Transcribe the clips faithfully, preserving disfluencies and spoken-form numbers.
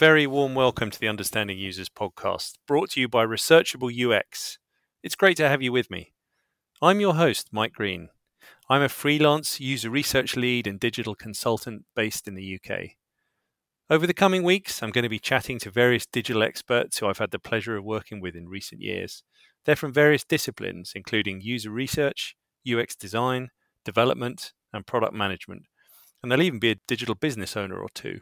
very warm welcome to the Understanding Users podcast, brought to you by Researchable U X. It's great to have you with me. I'm your host, Mike Green. I'm a freelance user research lead and digital consultant based in the U K. Over the coming weeks, I'm going to be chatting to various digital experts who I've had the pleasure of working with in recent years. They're from various disciplines, including user research, U X design, development, and product management. And there'll even be a digital business owner or two.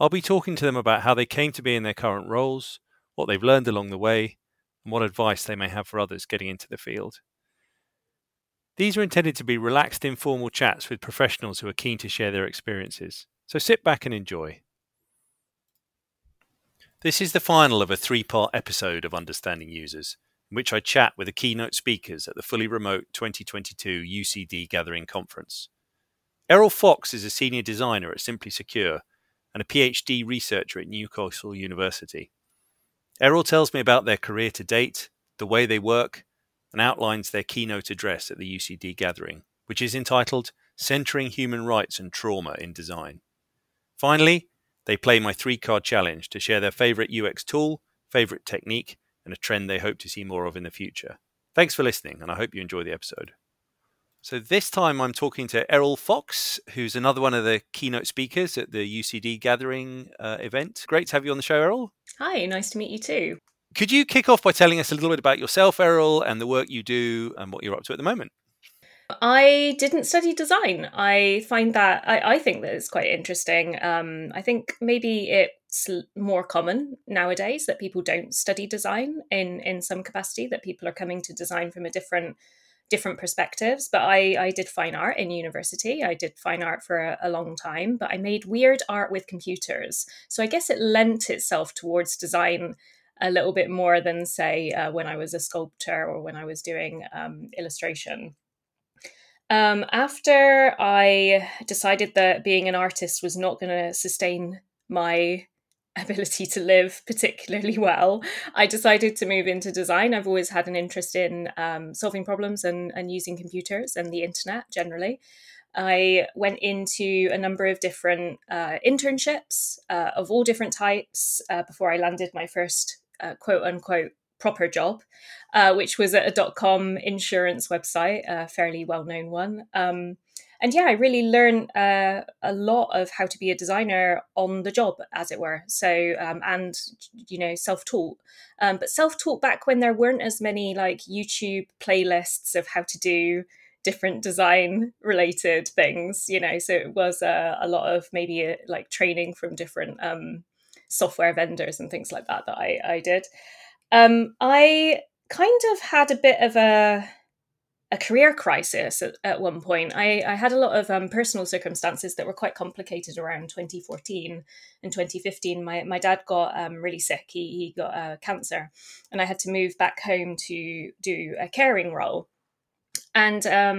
I'll be talking to them about how they came to be in their current roles, what they've learned along the way, and what advice they may have for others getting into the field. These are intended to be relaxed, informal chats with professionals who are keen to share their experiences. So sit back and enjoy. This is the final of a three-part episode of Understanding Users, in which I chat with the keynote speakers at the fully remote twenty twenty-two U C D Gathering Conference. Errol Fox is a senior designer at Simply Secure and a PhD researcher at Newcastle University. Errol tells me about their career to date, the way they work, and outlines their keynote address at the U C D Gathering, which is entitled Centering Human Rights and Trauma in Design. Finally, they play my three-card challenge to share their favourite U X tool, favourite technique, and a trend they hope to see more of in the future. Thanks for listening, and I hope you enjoy the episode. So this time I'm talking to Errol Fox, who's another one of the keynote speakers at the U C D Gathering uh, event. Great to have you on the show, Errol. Hi, nice to meet you too. Could you kick off by telling us a little bit about yourself, Errol, and the work you do and what you're up to at the moment? I didn't study design. I find that, I, I think that it's quite interesting. Um, I think maybe it's more common nowadays that people don't study design in, in some capacity, that people are coming to design from a different different perspectives, but I, I did fine art in university. I did fine art for a, a long time, but I made weird art with computers. So I guess it lent itself towards design a little bit more than, say, uh, when I was a sculptor or when I was doing um, illustration. Um, after I decided that being an artist was not going to sustain my ability to live particularly well, I decided to move into design. I've always had an interest in um, solving problems and, and using computers and the internet generally. I went into a number of different uh, internships uh, of all different types uh, before I landed my first uh, quote unquote proper job, uh, which was at a dot-com insurance website, a fairly well-known one. Um, And yeah, I really learned uh, a lot of how to be a designer on the job, as it were. So, um, and, you know, self-taught. Um, but self-taught back when there weren't as many like YouTube playlists of how to do different design related things, you know. So it was uh, a lot of maybe uh, like training from different um, software vendors and things like that that I, I did. Um, I kind of had a bit of a... a career crisis at, at one point. I, I had a lot of um, personal circumstances that were quite complicated around twenty fourteen and twenty fifteen. My my dad got um, really sick. He, he got uh, cancer, and I had to move back home to do a caring role. And um,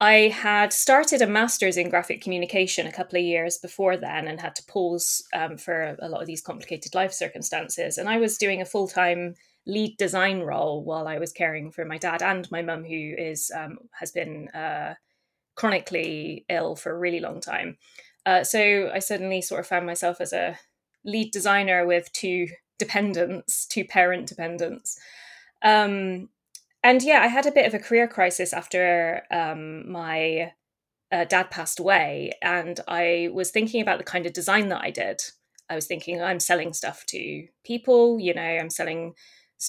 I had started a master's in graphic communication a couple of years before then and had to pause um, for a lot of these complicated life circumstances. And I was doing a full-time lead design role while I was caring for my dad and my mum, who is um, has been uh, chronically ill for a really long time. Uh, so I suddenly sort of found myself as a lead designer with two dependents, two parent dependents. Um, and yeah, I had a bit of a career crisis after um, my uh, dad passed away, and I was thinking about the kind of design that I did. I was thinking, I'm selling stuff to people, you know, I'm selling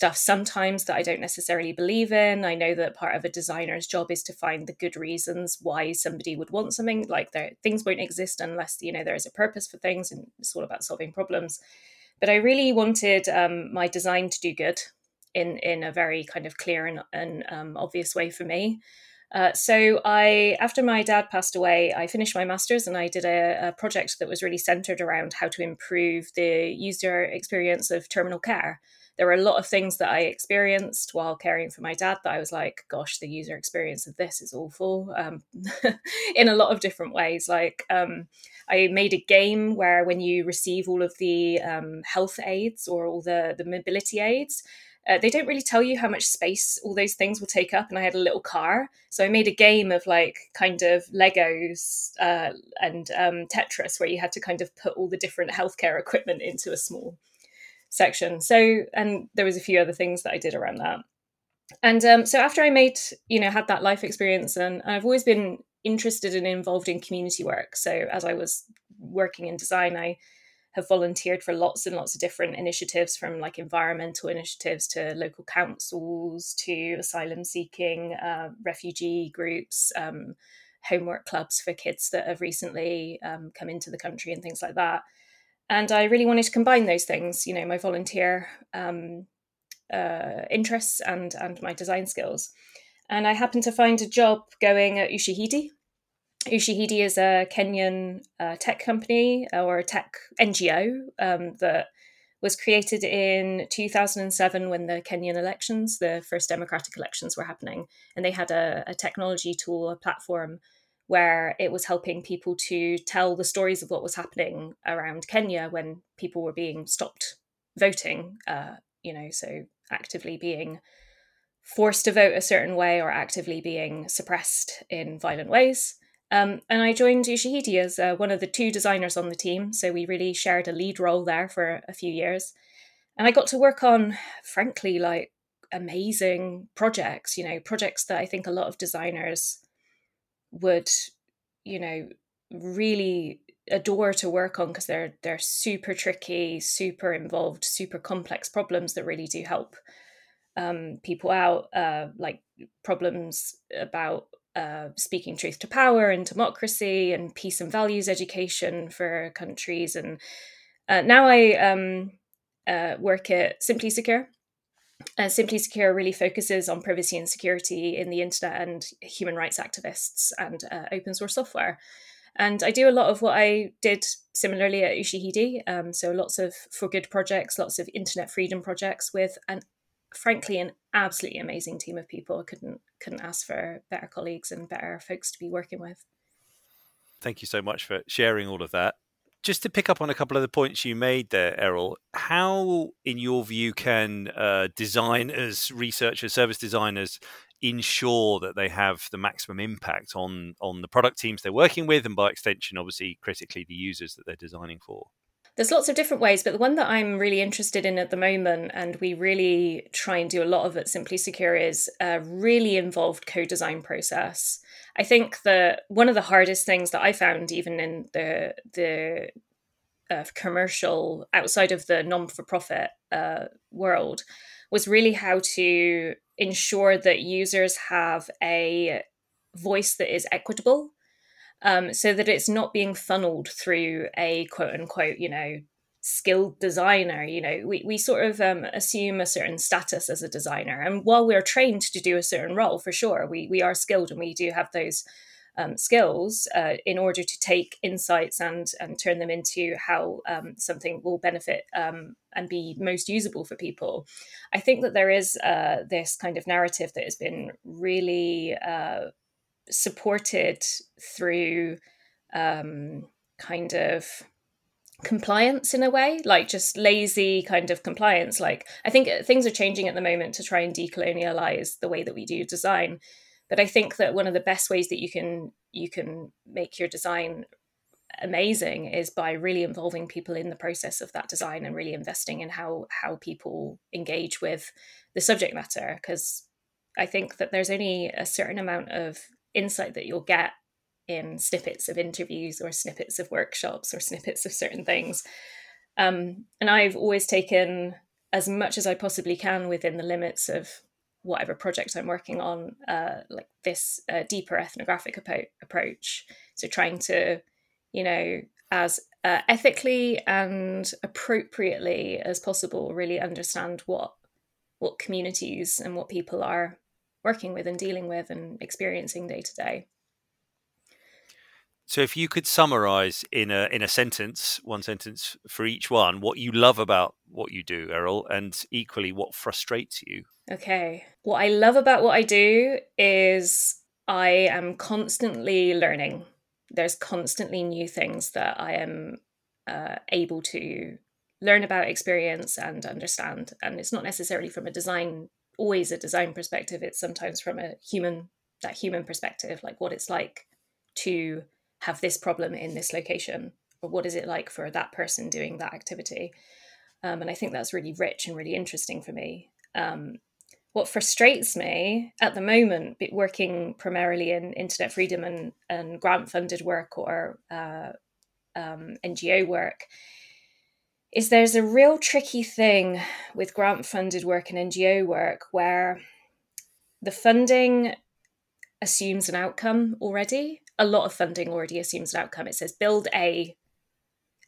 stuff sometimes that I don't necessarily believe in. I know that part of a designer's job is to find the good reasons why somebody would want something. Like there, things won't exist unless, you know, there is a purpose for things, and it's all about solving problems. But I really wanted um, my design to do good in, in a very kind of clear and, and um, obvious way for me. Uh, so I, after my dad passed away, I finished my master's and I did a, a project that was really centered around how to improve the user experience of terminal care. There were a lot of things that I experienced while caring for my dad that I was like, gosh, the user experience of this is awful um, in a lot of different ways. Like um, I made a game where when you receive all of the um, health aids or all the, the mobility aids, Uh, they don't really tell you how much space all those things will take up. And I had a little car. So I made a game of like kind of Legos uh, and um, Tetris, where you had to kind of put all the different healthcare equipment into a small section. So, and there was a few other things that I did around that. And um, so after I made, you know, had that life experience, and I've always been interested and involved in community work. So as I was working in design, I have volunteered for lots and lots of different initiatives, from like environmental initiatives to local councils to asylum seeking, uh, refugee groups, um, homework clubs for kids that have recently um, come into the country and things like that. And I really wanted to combine those things, you know, my volunteer um, uh, interests and, and my design skills. And I happened to find a job going at Ushahidi. Ushahidi is a Kenyan uh, tech company or a tech N G O um, that was created in two thousand seven when the Kenyan elections, the first democratic elections, were happening. And they had a, a technology tool, a platform, where it was helping people to tell the stories of what was happening around Kenya when people were being stopped voting, uh, you know, so actively being forced to vote a certain way or actively being suppressed in violent ways. Um, and I joined Ushahidi as uh, one of the two designers on the team. So we really shared a lead role there for a few years. And I got to work on, frankly, like amazing projects, you know, projects that I think a lot of designers would, you know, really adore to work on, because they're, they're super tricky, super involved, super complex problems that really do help um, people out, uh, like problems about Uh, speaking truth to power and democracy and peace and values education for countries. And uh, now I um, uh, work at Simply Secure. Uh, Simply Secure really focuses on privacy and security in the internet and human rights activists and uh, open source software. And I do a lot of what I did similarly at Ushahidi. Um, so lots of for good projects, lots of internet freedom projects with an frankly, an absolutely amazing team of people. I couldn't couldn't ask for better colleagues and better folks to be working with. Thank you so much for sharing all of that. Just to pick up on a couple of the points you made there, Errol, how, in your view, can uh, designers, researchers, service designers ensure that they have the maximum impact on on the product teams they're working with, and by extension, obviously, critically, the users that they're designing for? There's lots of different ways, but the one that I'm really interested in at the moment, and we really try and do a lot of at Simply Secure, is a really involved co-design process. I think that one of the hardest things that I found, even in the the uh, commercial, outside of the non-for-profit uh, world, was really how to ensure that users have a voice that is equitable. Um, so that it's not being funneled through a quote unquote, you know, skilled designer. You know, we, we sort of um, assume a certain status as a designer. And while we're trained to do a certain role, for sure, we, we are skilled and we do have those um, skills uh, in order to take insights and, and turn them into how um, something will benefit um, and be most usable for people. I think that there is uh, this kind of narrative that has been really Uh, supported through um, kind of compliance in a way, like just lazy kind of compliance. Like I think things are changing at the moment to try and decolonialize the way that we do design. But I think that one of the best ways that you can you can make your design amazing is by really involving people in the process of that design and really investing in how how people engage with the subject matter. Because I think that there's only a certain amount of insight that you'll get in snippets of interviews or snippets of workshops or snippets of certain things. Um, and I've always taken as much as I possibly can within the limits of whatever project I'm working on, uh, like this uh, deeper ethnographic apo- approach. So trying to, you know, as uh, ethically and appropriately as possible, really understand what what communities and what people are working with and dealing with and experiencing day to day. So if you could summarize in a in a sentence, one sentence for each one, what you love about what you do, Errol, and equally what frustrates you. Okay. What I love about what I do is I am constantly learning. There's constantly new things that I am uh, able to learn about, experience and understand. And it's not necessarily from a design, always a design perspective. It's sometimes from a human, that human perspective, like what it's like to have this problem in this location, or what is it like for that person doing that activity? Um, and I think that's really rich and really interesting for me. Um, what frustrates me at the moment, working primarily in internet freedom and, and grant-funded work or uh, um, N G O work, is there's a real tricky thing with grant-funded work and N G O work where the funding assumes an outcome already. A lot of funding already assumes an outcome. It says build a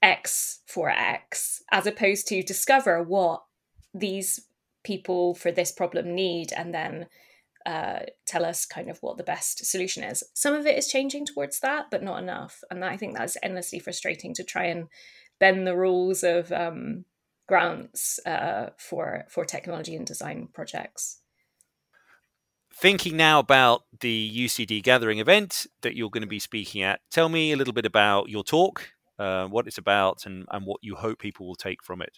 X for X, as opposed to discover what these people for this problem need and then uh, tell us kind of what the best solution is. Some of it is changing towards that, but not enough. And I think that's endlessly frustrating, to try and bend the rules of um, grants uh, for, for technology and design projects. Thinking now about the U C D Gathering event that you're going to be speaking at, tell me a little bit about your talk. Uh, what it's about and, and what you hope people will take from it.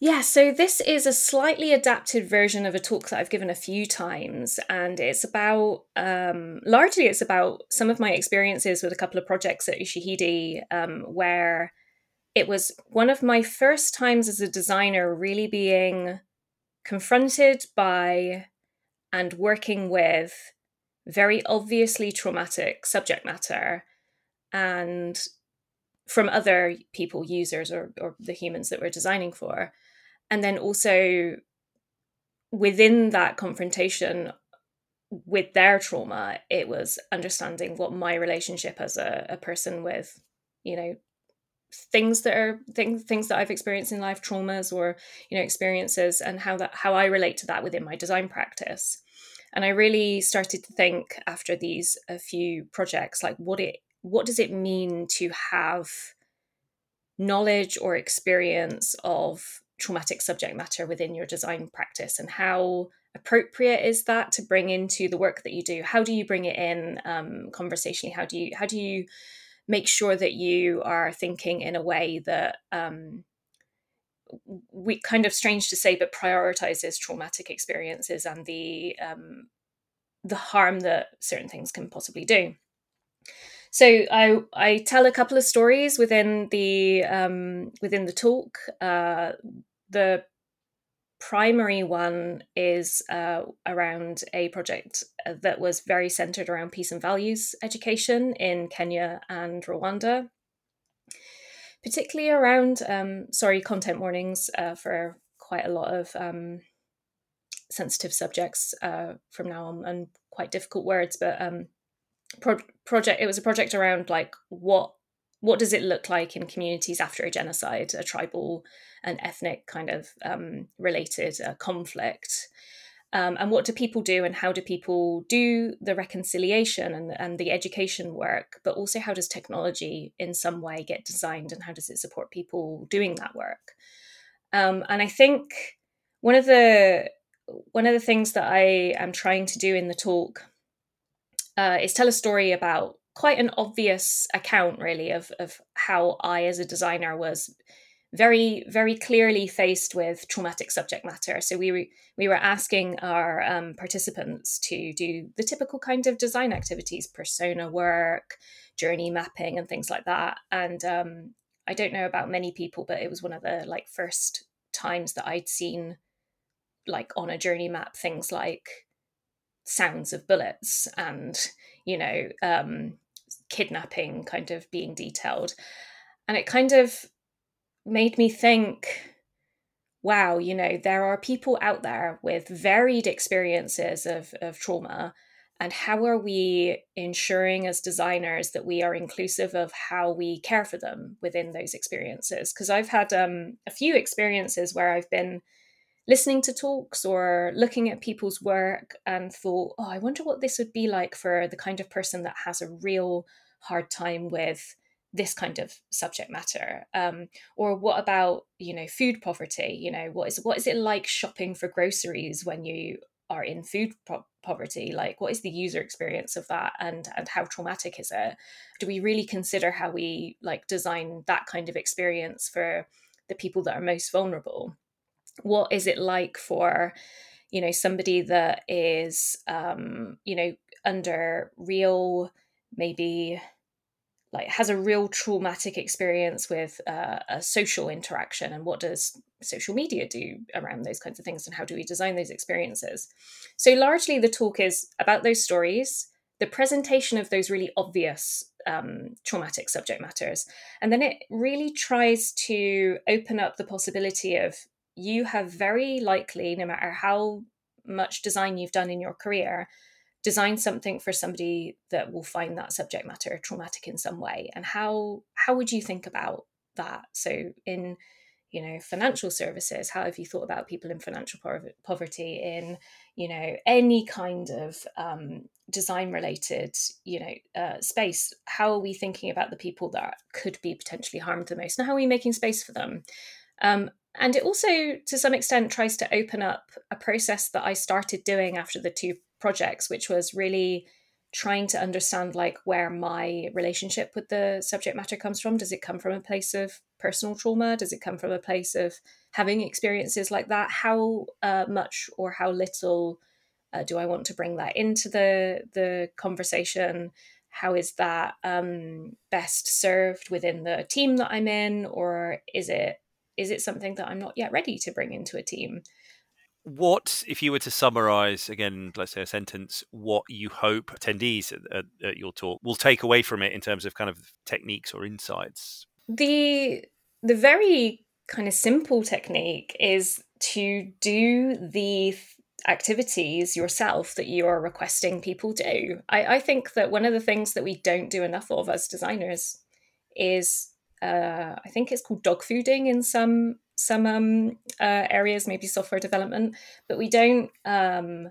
Yeah, so this is a slightly adapted version of a talk that I've given a few times, and it's about, um, largely it's about some of my experiences with a couple of projects at Ushahidi, um, where it was one of my first times as a designer really being confronted by and working with very obviously traumatic subject matter, and from other people, users or, or the humans that we're designing for. And then also within that confrontation with their trauma, it was understanding what my relationship as a, a person with, you know, things that are things, things that I've experienced in life, traumas or, you know, experiences, and how that, how I relate to that within my design practice. And I really started to think after these a few projects, like what it, what does it mean to have knowledge or experience of traumatic subject matter within your design practice, and how appropriate is that to bring into the work that you do? How do you bring it in um, conversationally? How do you how do you make sure that you are thinking in a way that um, we kind of, strange to say, but prioritizes traumatic experiences and the um, the harm that certain things can possibly do? So I I tell a couple of stories within the um, within the talk. Uh, the primary one is uh, around a project that was very centered around peace and values education in Kenya and Rwanda, particularly around um, sorry content warnings uh, for quite a lot of um, sensitive subjects uh, from now on, and quite difficult words, but. Um, Pro- project it was a project around like what what does it look like in communities after a genocide, a tribal and ethnic kind of um related uh, conflict, um and what do people do, and how do people do the reconciliation and, and the education work, but also how does technology in some way get designed, and how does it support people doing that work? Um and I think one of the one of the things that I am trying to do in the talk Uh, is tell a story about quite an obvious account, really, of, of how I as a designer was very, very clearly faced with traumatic subject matter. So we were, we were asking our um, participants to do the typical kind of design activities, persona work, journey mapping and things like that. And um, I don't know about many people, but it was one of the like first times that I'd seen like on a journey map things like sounds of bullets and, you know, um, kidnapping kind of being detailed. And it kind of made me think, wow, you know, there are people out there with varied experiences of, of trauma. And how are we ensuring as designers that we are inclusive of how we care for them within those experiences? Because I've had um, a few experiences where I've been listening to talks or looking at people's work and thought, oh, I wonder what this would be like for the kind of person that has a real hard time with this kind of subject matter. Um, or what about, you know, food poverty? You know, what is what is it like shopping for groceries when you are in food po- poverty? Like, what is the user experience of that, and and how traumatic is it? Do we really consider how we like design that kind of experience for the people that are most vulnerable. What is it like for, you know, somebody that is, um, you know, under real, maybe like has a real traumatic experience with uh, a social interaction, and what does social media do around those kinds of things, and how do we design those experiences? So largely the talk is about those stories, the presentation of those really obvious um, traumatic subject matters. And then it really tries to open up the possibility of, you have very likely, no matter how much design you've done in your career, design something for somebody that will find that subject matter traumatic in some way. And how how would you think about that? So in, you know, financial services, how have you thought about people in financial poverty, in, you know, any kind of um, design related, you know, uh, space? How are we thinking about the people that could be potentially harmed the most, and how are we making space for them? Um, and it also, to some extent, tries to open up a process that I started doing after the two projects, which was really trying to understand like where my relationship with the subject matter comes from. Does it come from a place of personal trauma? Does it come from a place of having experiences like that? How uh, much or how little uh, do I want to bring that into the the conversation? How is that um, best served within the team that I'm in? Or is it is it something that I'm not yet ready to bring into a team? What, if you were to summarize, again, let's say a sentence, what you hope attendees at, at, at your talk will take away from it in terms of kind of techniques or insights? The the very kind of simple technique is to do the activities yourself that you are requesting people do. I, I think that one of the things that we don't do enough of as designers is, uh, I think it's called dog fooding in some some um, uh, areas, maybe software development, but we don't um,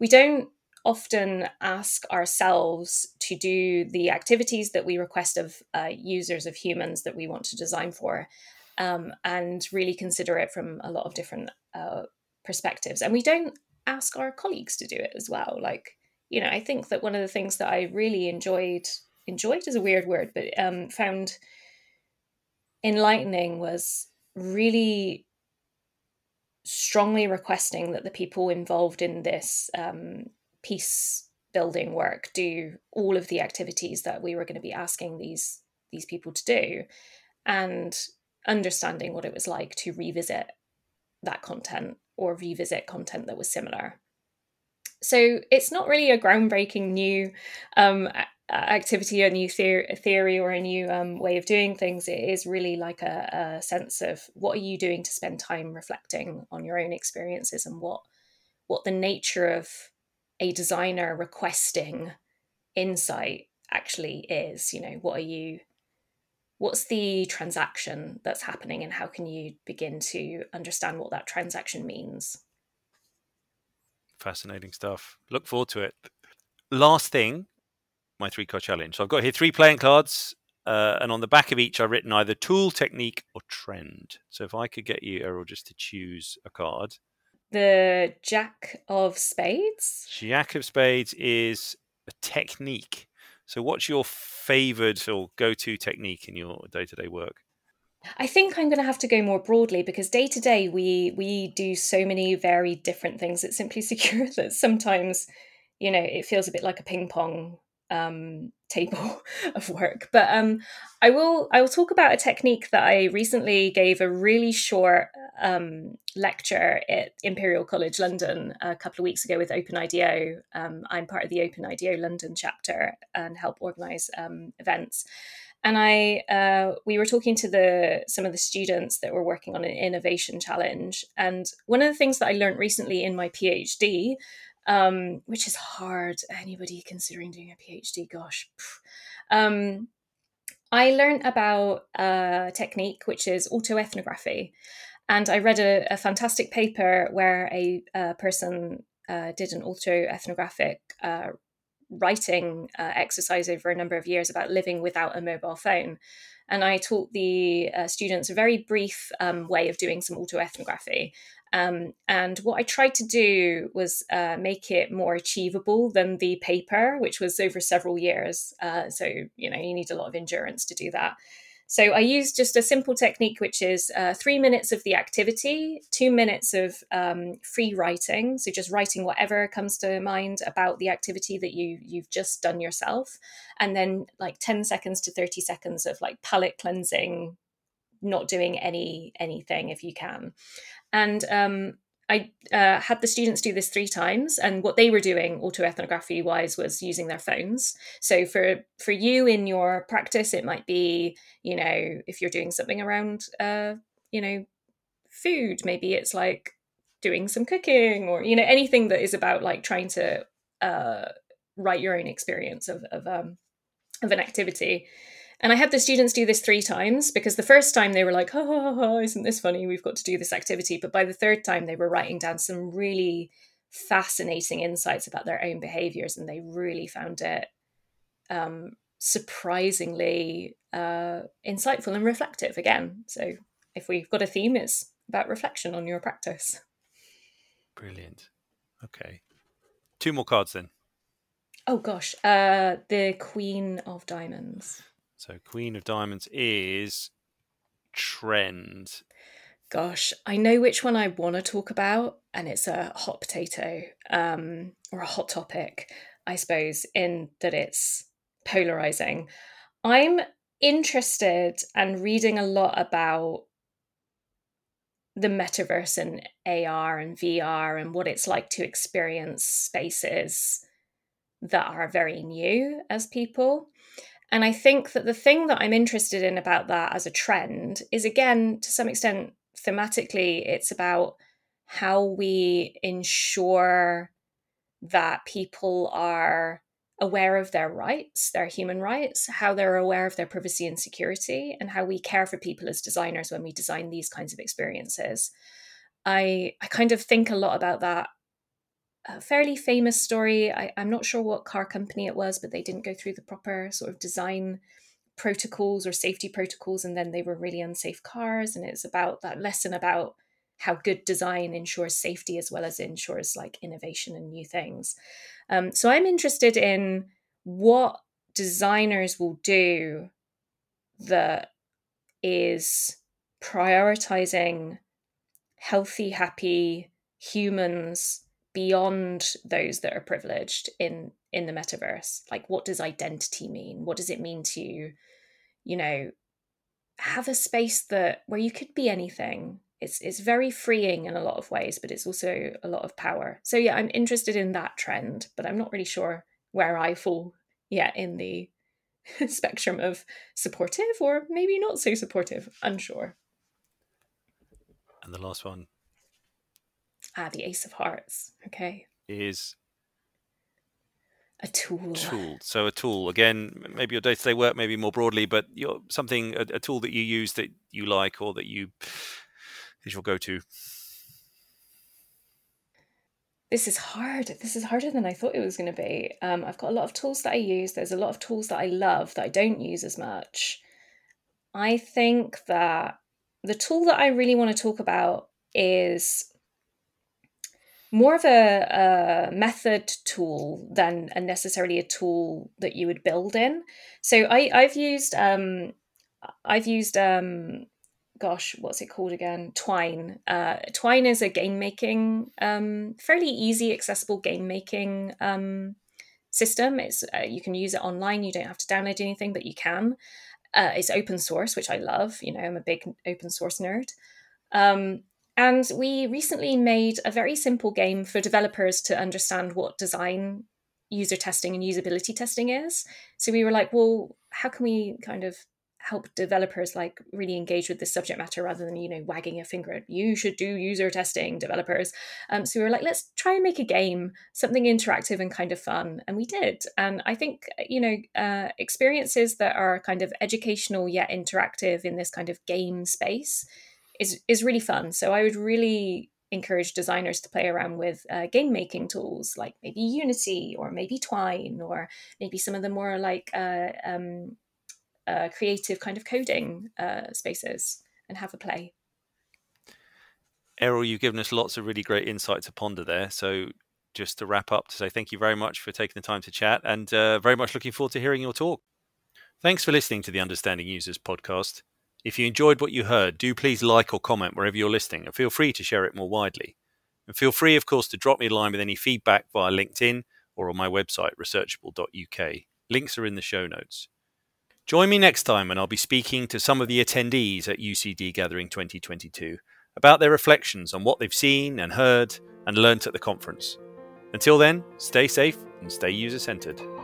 we don't often ask ourselves to do the activities that we request of uh, users, of humans that we want to design for, um, and really consider it from a lot of different uh, perspectives. And we don't ask our colleagues to do it as well. Like, you know, I think that one of the things that I really enjoyed, enjoyed is a weird word, but um, found enlightening was really strongly requesting that the people involved in this um, peace building work do all of the activities that we were going to be asking these these people to do, and understanding what it was like to revisit that content or revisit content that was similar. So it's not really a groundbreaking new um, activity, a new theory, a theory or a new um, way of doing things. It is really like a, a sense of what are you doing to spend time reflecting on your own experiences, and what what the nature of a designer requesting insight actually is. You know, what are you, what's the transaction that's happening, and how can you begin to understand what that transaction means? Fascinating stuff. Look forward to it. Last thing, my three card challenge. So I've got here three playing cards, uh, and on the back of each I've written either tool, technique, or trend. So if I could get you, Errol, just to choose a card. The Jack of Spades. Jack of Spades is a technique. So what's your favourite or go-to technique in your day-to-day work? I think I'm going to have to go more broadly, because day to day we we do so many varied different things at Simply Secure that sometimes, you know, it feels a bit like a ping pong um, table of work. But um, I will I will talk about a technique that I recently gave a really short um, lecture at Imperial College London a couple of weeks ago with OpenIDO. Um, I'm part of the OpenIDO London chapter and help organise um, events. And I, uh, we were talking to the some of the students that were working on an innovation challenge. And one of the things that I learned recently in my PhD, um, which is hard, anybody considering doing a PhD, gosh. Um, I learned about a technique, which is autoethnography. And I read a, a fantastic paper where a, a person uh, did an autoethnographic uh writing uh, exercise over a number of years about living without a mobile phone. And I taught the uh, students a very brief um, way of doing some autoethnography. Um, and what I tried to do was uh, make it more achievable than the paper, which was over several years. Uh, so, you know, you need a lot of endurance to do that. So I used just a simple technique, which is uh, three minutes of the activity, two minutes of um, free writing. So just writing whatever comes to mind about the activity that you, you've just done yourself. And then like ten seconds to thirty seconds of like palate cleansing, not doing any anything if you can. And um, I uh, had the students do this three times, and what they were doing autoethnography wise was using their phones. So for, for you in your practice, it might be, you know, if you're doing something around, uh, you know, food, maybe it's like doing some cooking or, you know, anything that is about like trying to uh, write your own experience of, of, um, of an activity. And I had the students do this three times because the first time they were like, oh, oh, oh, isn't this funny? We've got to do this activity. But by the third time, they were writing down some really fascinating insights about their own behaviors. And they really found it um, surprisingly uh, insightful and reflective again. So if we've got a theme, it's about reflection on your practice. Brilliant. Okay. Two more cards then. Oh, gosh. Uh, the Queen of Diamonds. So Queen of Diamonds is trend. Gosh, I know which one I want to talk about, and it's a hot potato um, or a hot topic, I suppose, in that it's polarizing. I'm interested and reading a lot about the metaverse and A R and V R and what it's like to experience spaces that are very new as people. And I think that the thing that I'm interested in about that as a trend is, again, to some extent, thematically, it's about how we ensure that people are aware of their rights, their human rights, how they're aware of their privacy and security, and how we care for people as designers when we design these kinds of experiences. I, I kind of think a lot about that. A fairly famous story. I, I'm not sure what car company it was, but they didn't go through the proper sort of design protocols or safety protocols, and then they were really unsafe cars. And it's about that lesson about how good design ensures safety as well as ensures like innovation and new things. Um, so I'm interested in what designers will do that is prioritizing healthy, happy humans beyond those that are privileged in, in the metaverse. Like, what does identity mean? What does it mean to, you know, have a space that where you could be anything? It's it's very freeing in a lot of ways, but it's also a lot of power. So yeah, I'm interested in that trend, but I'm not really sure where I fall yet in the spectrum of supportive or maybe not so supportive. Unsure. And the last one. Ah, the Ace of Hearts, okay. Is a tool. Tool. So a tool, again, maybe your day-to-day work, maybe more broadly, but you're, something, a, a tool that you use that you like or that you is your go-to. This is hard. This is harder than I thought it was going to be. Um, I've got a lot of tools that I use. There's a lot of tools that I love that I don't use as much. I think that the tool that I really want to talk about is more of a, a method tool than a necessarily a tool that you would build in. So I, I've used, um, I've used, um, gosh, what's it called again? Twine. Uh, Twine is a game making, um, fairly easy, accessible game making um, system. It's uh, you can use it online. You don't have to download anything, but you can. Uh, it's open source, which I love. You know, I'm a big open source nerd. Um, And we recently made a very simple game for developers to understand what design user testing and usability testing is. So we were like, well, how can we kind of help developers like really engage with this subject matter rather than, you know, wagging a finger at you should do user testing, developers. Um, so we were like, let's try and make a game, something interactive and kind of fun. And we did. And I think, you know, uh, experiences that are kind of educational yet interactive in this kind of game space is is really fun. So I would really encourage designers to play around with uh, game making tools like maybe Unity or maybe Twine or maybe some of the more like uh, um, uh, creative kind of coding uh, spaces and have a play. Errol, you've given us lots of really great insight to ponder there. So just to wrap up, to say thank you very much for taking the time to chat and uh, very much looking forward to hearing your talk. Thanks for listening to the Understanding Users podcast. If you enjoyed what you heard, do please like or comment wherever you're listening, and feel free to share it more widely. And feel free, of course, to drop me a line with any feedback via LinkedIn or on my website, researchable dot U K. Links are in the show notes. Join me next time when I'll be speaking to some of the attendees at U C D Gathering twenty twenty-two about their reflections on what they've seen and heard and learnt at the conference. Until then, stay safe and stay user-centred.